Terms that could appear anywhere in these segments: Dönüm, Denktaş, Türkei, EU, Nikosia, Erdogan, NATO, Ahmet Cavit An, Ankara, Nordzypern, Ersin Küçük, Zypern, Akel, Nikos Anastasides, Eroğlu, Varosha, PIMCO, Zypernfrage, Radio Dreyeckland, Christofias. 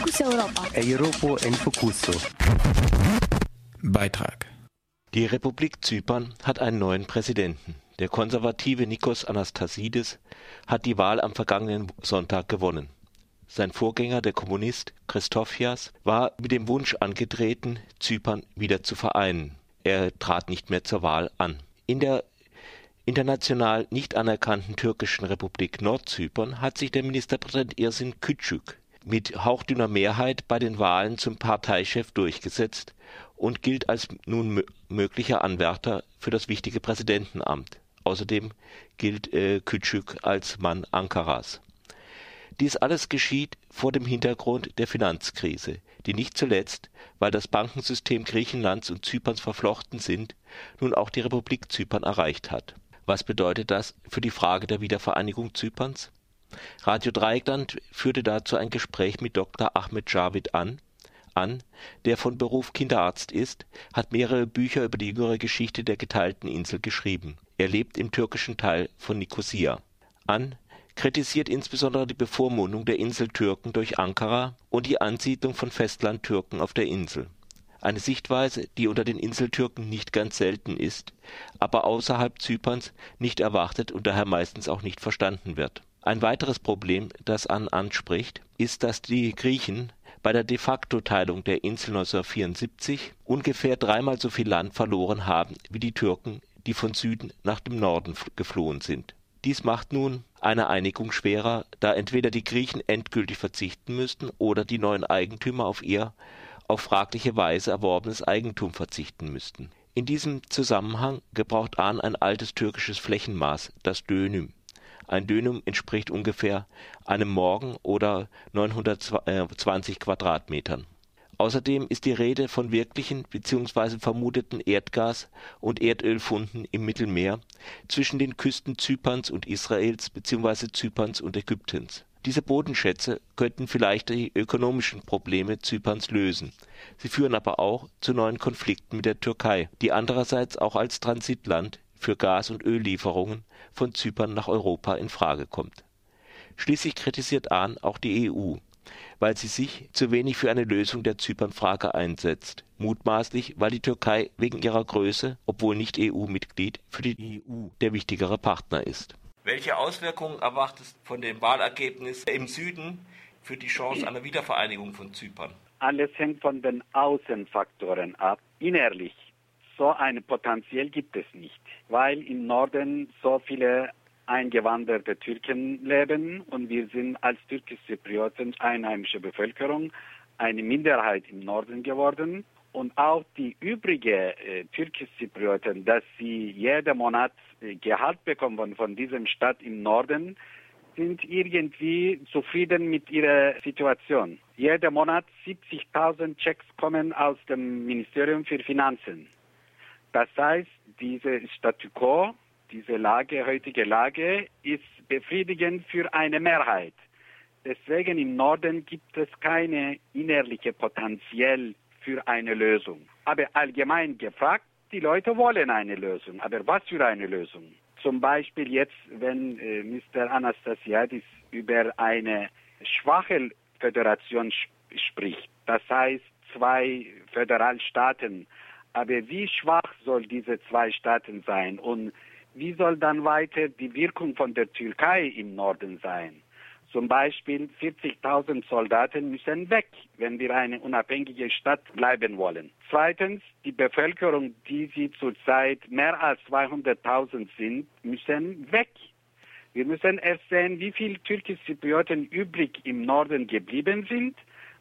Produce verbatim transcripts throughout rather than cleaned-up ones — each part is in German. Fokus Europa. Europa en Focuso. Beitrag. Die Republik Zypern hat einen neuen Präsidenten. Der konservative Nikos Anastasides hat die Wahl am vergangenen Sonntag gewonnen. Sein Vorgänger, der Kommunist Christofias, war mit dem Wunsch angetreten, Zypern wieder zu vereinen. Er trat nicht mehr zur Wahl an. In der international nicht anerkannten türkischen Republik Nordzypern hat sich der Ministerpräsident Ersin Küçük mit hauchdünner Mehrheit bei den Wahlen zum Parteichef durchgesetzt und gilt als nun möglicher Anwärter für das wichtige Präsidentenamt. Außerdem gilt äh, Küçük als Mann Ankaras. Dies alles geschieht vor dem Hintergrund der Finanzkrise, die nicht zuletzt, weil das Bankensystem Griechenlands und Zyperns verflochten sind, nun auch die Republik Zypern erreicht hat. Was bedeutet das für die Frage der Wiedervereinigung Zyperns? Radio Dreyeckland führte dazu ein Gespräch mit Doktor Ahmet Cavit An, an, der von Beruf Kinderarzt ist, hat mehrere Bücher über die jüngere Geschichte der geteilten Insel geschrieben. Er lebt im türkischen Teil von Nikosia. An kritisiert insbesondere die Bevormundung der Inseltürken durch Ankara und die Ansiedlung von Festlandtürken auf der Insel. Eine Sichtweise, die unter den Inseltürken nicht ganz selten ist, aber außerhalb Zyperns nicht erwartet und daher meistens auch nicht verstanden wird. Ein weiteres Problem, das An anspricht, ist, dass die Griechen bei der de facto Teilung der Insel neunzehnhundertvierundsiebzig ungefähr dreimal so viel Land verloren haben wie die Türken, die von Süden nach dem Norden geflohen sind. Dies macht nun eine Einigung schwerer, da entweder die Griechen endgültig verzichten müssten oder die neuen Eigentümer auf ihr auf fragliche Weise erworbenes Eigentum verzichten müssten. In diesem Zusammenhang gebraucht An ein altes türkisches Flächenmaß, das Dönüm. Ein Dönüm entspricht ungefähr einem Morgen oder neunhundertzwanzig Quadratmetern. Außerdem ist die Rede von wirklichen bzw. vermuteten Erdgas- und Erdölfunden im Mittelmeer zwischen den Küsten Zyperns und Israels bzw. Zyperns und Ägyptens. Diese Bodenschätze könnten vielleicht die ökonomischen Probleme Zyperns lösen. Sie führen aber auch zu neuen Konflikten mit der Türkei, die andererseits auch als Transitland für Gas- und Öllieferungen von Zypern nach Europa in Frage kommt. Schließlich kritisiert Ahn auch die E U, weil sie sich zu wenig für eine Lösung der Zypernfrage einsetzt, mutmaßlich, weil die Türkei wegen ihrer Größe, obwohl nicht E U-Mitglied, für die E U der wichtigere Partner ist. Welche Auswirkungen erwartest du von dem Wahlergebnis im Süden für die Chance einer Wiedervereinigung von Zypern? Alles hängt von den Außenfaktoren ab. Innerlich, so ein Potenzial gibt es nicht, weil im Norden so viele eingewanderte Türken leben und wir sind als türkisch-zyprioten einheimische Bevölkerung eine Minderheit im Norden geworden. Und auch die übrigen äh, türkisch-zyprioten, dass sie jeden Monat äh, Gehalt bekommen von dieser Stadt im Norden, sind irgendwie zufrieden mit ihrer Situation. Jeden Monat siebzigtausend Schecks kommen aus dem Ministerium für Finanzen. Das heißt, diese Statu quo, diese Lage, heutige Lage, ist befriedigend für eine Mehrheit. Deswegen im Norden gibt es keine innerliche Potenzial für eine Lösung. Aber allgemein gefragt, die Leute wollen eine Lösung. Aber was für eine Lösung? Zum Beispiel jetzt, wenn äh, Mister Anastasiades über eine schwache Föderation sp- spricht, das heißt zwei Föderalstaaten. Aber wie schwach soll diese zwei Staaten sein? Und wie soll dann weiter die Wirkung von der Türkei im Norden sein? Zum Beispiel vierzigtausend Soldaten müssen weg, wenn wir eine unabhängige Stadt bleiben wollen. Zweitens, die Bevölkerung, die sie zurzeit mehr als zweihunderttausend sind, müssen weg. Wir müssen erst sehen, wie viele Türkisch-Zyprioten übrig im Norden geblieben sind,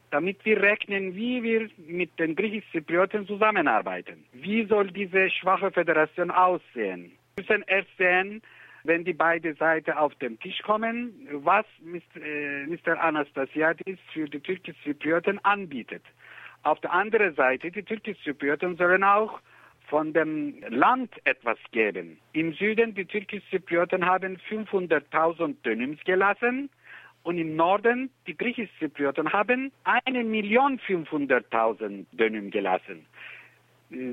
damit wir rechnen, wie wir mit den Griechisch-Zyprioten zusammenarbeiten. Wie soll diese schwache Föderation aussehen? Wir müssen erst sehen, wenn die beiden Seiten auf den Tisch kommen, was Mister Anastasiades für die Türkisch-Zyprioten anbietet. Auf der anderen Seite, die Türkisch-Zyprioten sollen auch von dem Land etwas geben. Im Süden, die Türkisch-Zyprioten haben fünfhunderttausend Dönüms gelassen. Und im Norden, die Griechisch-Zyprioten haben eine Million fünfhunderttausend Dönüm gelassen.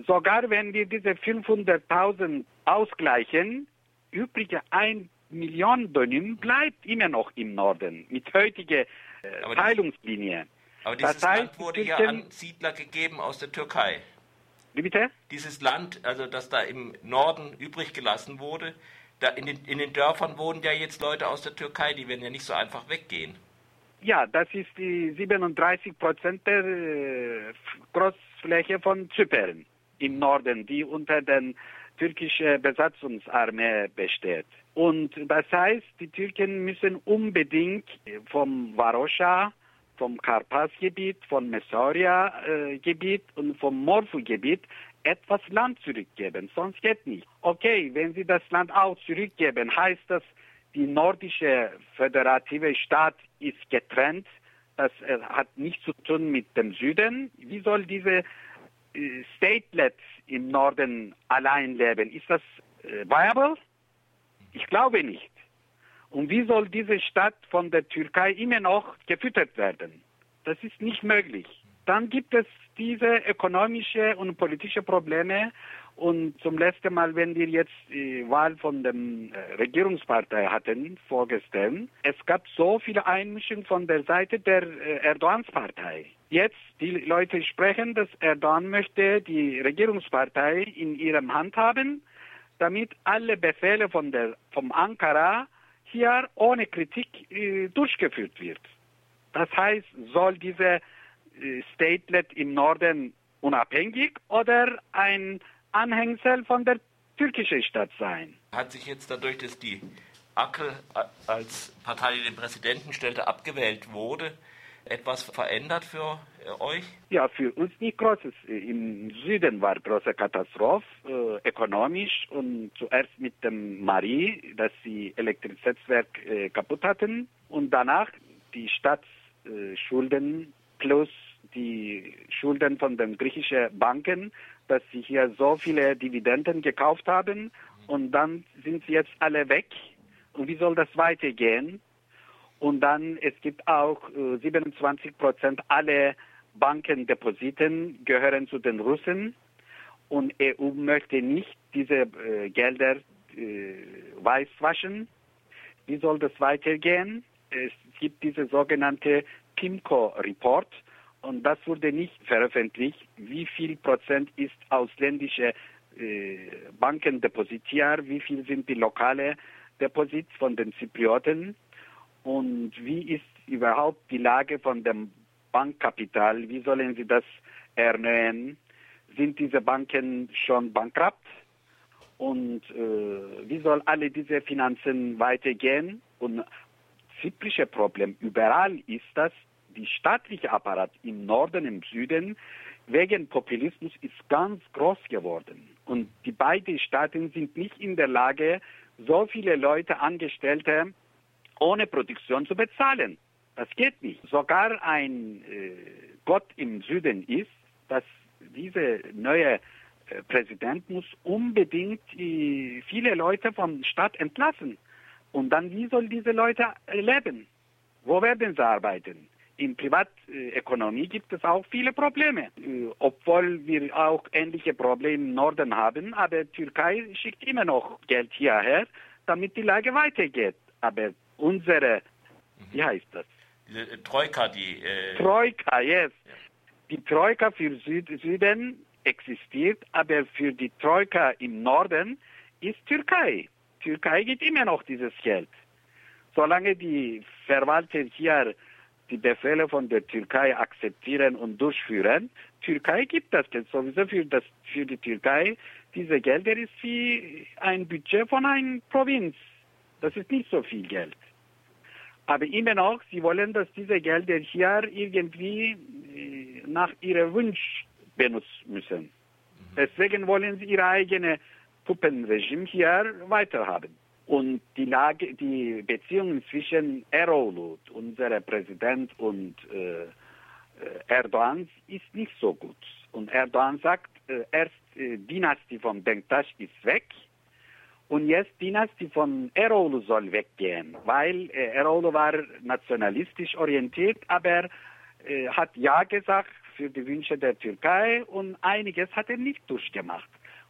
Sogar wenn wir diese fünfhunderttausend ausgleichen, übrige eine Million Dönüm bleibt immer noch im Norden mit heutiger äh, Teilungslinie. Aber dieses Partei Land wurde ja an Siedler gegeben aus der Türkei. Wie bitte? Dieses Land, also das da im Norden übrig gelassen wurde, da in den, in den Dörfern wohnen ja jetzt Leute aus der Türkei, die werden ja nicht so einfach weggehen. Ja, das ist die siebenunddreißig Prozent der äh, Großfläche von Zypern im Norden, die unter den türkischen Besatzungsarmee besteht. Und das heißt, die Türken müssen unbedingt vom Varosha, vom Karpatgebiet, vom Messoria-Gebiet äh, und vom Morfu-Gebiet etwas Land zurückgeben, sonst geht nicht. Okay, wenn sie das Land auch zurückgeben, heißt das, die nordische föderative Staat ist getrennt. Das äh, hat nichts zu tun mit dem Süden. Wie soll diese äh, Statelet im Norden allein leben? Ist das äh, viable? Ich glaube nicht. Und wie soll diese Stadt von der Türkei immer noch gefüttert werden? Das ist nicht möglich. Dann gibt es diese ökonomischen und politischen Probleme. Und zum letzten Mal, wenn wir jetzt die Wahl von der Regierungspartei hatten, vorgestern, es gab so viele Einmischungen von der Seite der Erdogans Partei. Jetzt, die Leute sprechen, dass Erdogan möchte die Regierungspartei in ihrem Hand haben, damit alle Befehle von der, vom Ankara hier ohne Kritik äh, durchgeführt wird. Das heißt, soll diese äh, Statelet im Norden unabhängig oder ein Anhängsel von der türkischen Stadt sein? Hat sich jetzt dadurch, dass die Akel als Partei, die den Präsidenten stellte, abgewählt wurde, etwas verändert für äh, euch? Ja, für uns nicht Großes. Im Süden war große Katastrophe, äh, ökonomisch und zuerst mit dem Mari, dass sie Elektrizitätswerk äh, kaputt hatten und danach die Staatsschulden plus die Schulden von den griechischen Banken, dass sie hier so viele Dividenden gekauft haben und dann sind sie jetzt alle weg. Und wie soll das weitergehen? Und dann, es gibt auch äh, siebenundzwanzig Prozent aller Bankendepositen gehören zu den Russen. Und E U möchte nicht diese äh, Gelder äh, weißwaschen. Wie soll das weitergehen? Es gibt diese sogenannte PIMCO-Report. Und das wurde nicht veröffentlicht, wie viel Prozent ist ausländische äh, Bankendepositär, wie viel sind die lokale Deposits von den Zyprioten. Und wie ist überhaupt die Lage von dem Bankkapital? Wie sollen sie das erneuern? Sind diese Banken schon bankrott? Und äh, wie soll alle diese Finanzen weitergehen? Und das zyprische Problem überall ist, dass der staatliche Apparat im Norden, im Süden, wegen Populismus ist ganz groß geworden. Und die beiden Staaten sind nicht in der Lage, so viele Leute, Angestellte, ohne Produktion zu bezahlen. Das geht nicht. Sogar ein äh, Gott im Süden ist, dass dieser neue äh, Präsident muss unbedingt äh, viele Leute vom Staat entlassen. Und dann, wie sollen diese Leute äh, leben? Wo werden sie arbeiten? In Privatökonomie gibt es auch viele Probleme, äh, obwohl wir auch ähnliche Probleme im Norden haben. Aber die Türkei schickt immer noch Geld hierher, damit die Lage weitergeht. Aber unsere, wie heißt das? Die Troika, die... Äh Troika, yes. Ja. Die Troika für Süd Süden existiert, aber für die Troika im Norden ist Türkei. Türkei gibt immer noch dieses Geld. Solange die Verwalter hier die Befehle von der Türkei akzeptieren und durchführen, Türkei gibt das Geld sowieso für, das, für die Türkei. Diese Gelder ist wie ein Budget von einer Provinz. Das ist nicht so viel Geld. Aber immer noch, sie wollen, dass diese Gelder hier irgendwie nach ihrem Wunsch benutzen müssen. Mhm. Deswegen wollen sie ihr eigenes Puppenregime hier weiterhaben. Und die Lage, die Beziehungen zwischen Eroğlu, unserem Präsident, und äh, Erdogan ist nicht so gut. Und Erdogan sagt, äh, erst äh, Dynastie von Denktaş ist weg. Und jetzt die Dynastie von Eroğlu soll weggehen, weil äh, Eroğlu war nationalistisch orientiert, aber äh, hat Ja gesagt für die Wünsche der Türkei und einiges hat er nicht durchgemacht.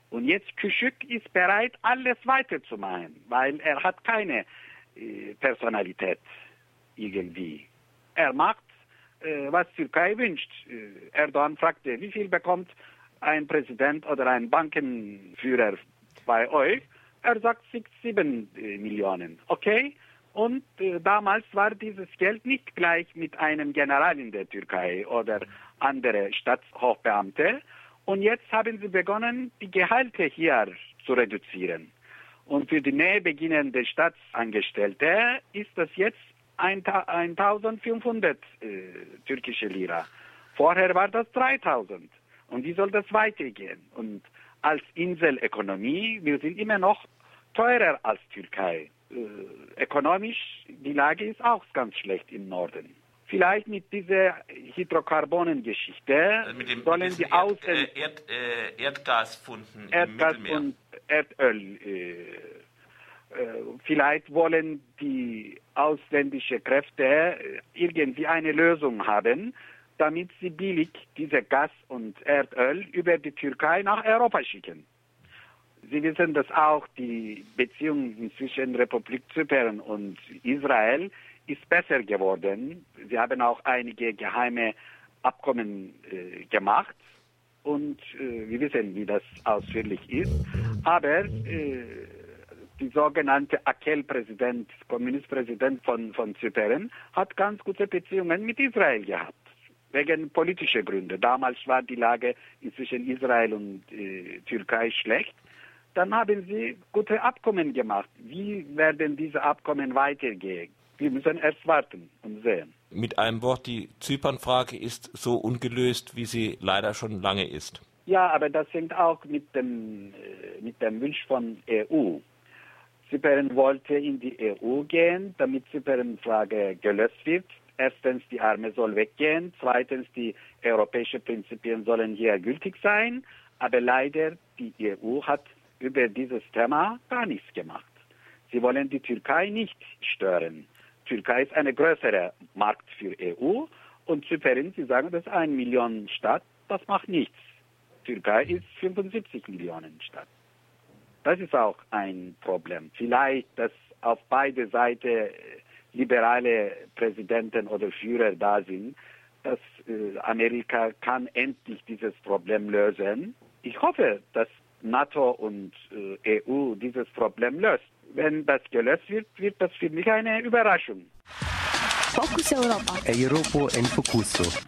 Und jetzt Küçük ist bereit, alles weiterzumachen, weil er hat keine äh, Personalität irgendwie. Er macht was Türkei wünscht. Erdogan fragte, wie viel bekommt ein Präsident oder ein Bankenführer bei euch? Er sagt sechs, sieben Millionen. Okay? Und äh, damals war dieses Geld nicht gleich mit einem General in der Türkei oder andere Staatshochbeamte. Und jetzt haben sie begonnen, die Gehalte hier zu reduzieren. Und für die neu beginnende Staatsangestellte ist das jetzt eintausendfünfhundert äh, türkische Lira. Vorher war das dreitausend. Und wie soll das weitergehen? Und als Inselökonomie, wir sind immer noch teurer als Türkei. Äh, ökonomisch, die Lage ist auch ganz schlecht im Norden. Vielleicht mit dieser Hydrokarbonengeschichte also mit dem, sollen die Außen... Erd, äh, Erdgasfunden Erdgas im Mittelmeer. Und Erdöl. Äh, äh, vielleicht wollen die ausländischen Kräfte irgendwie eine Lösung haben, damit sie billig diese Gas und Erdöl über die Türkei nach Europa schicken. Sie wissen, dass auch die Beziehungen zwischen Republik Zypern und Israel ist besser geworden. Sie haben auch einige geheime Abkommen äh, gemacht und äh, wir wissen, wie das ausführlich ist. Aber äh, die sogenannte Akel-Präsident, Kommunistpräsident von, von Zypern, hat ganz gute Beziehungen mit Israel gehabt. Wegen politischer Gründe. Damals war die Lage zwischen Israel und äh, Türkei schlecht. Dann haben sie gute Abkommen gemacht. Wie werden diese Abkommen weitergehen? Wir müssen erst warten und sehen. Mit einem Wort, die Zypernfrage ist so ungelöst, wie sie leider schon lange ist. Ja, aber das hängt auch mit dem, mit dem Wunsch von E U. Zypern wollte in die E U gehen, damit die Zypernfrage gelöst wird. Erstens, die Armee soll weggehen. Zweitens, die europäischen Prinzipien sollen hier gültig sein. Aber leider, die E U hat über dieses Thema gar nichts gemacht. Sie wollen die Türkei nicht stören. Türkei ist ein größerer Markt für E U und Zypern, sie sagen, das ist ein Millionenstaat, das macht nichts. Türkei ist fünfundsiebzig Millionen Staat. Das ist auch ein Problem. Vielleicht, dass auf beide Seiten liberale Präsidenten oder Führer da sind, dass Amerika kann endlich dieses Problem lösen. Ich hoffe, dass NATO und E U dieses Problem löst. Wenn das gelöst wird, wird das für mich eine Überraschung. Fokus Europa. Europa in Fokusso.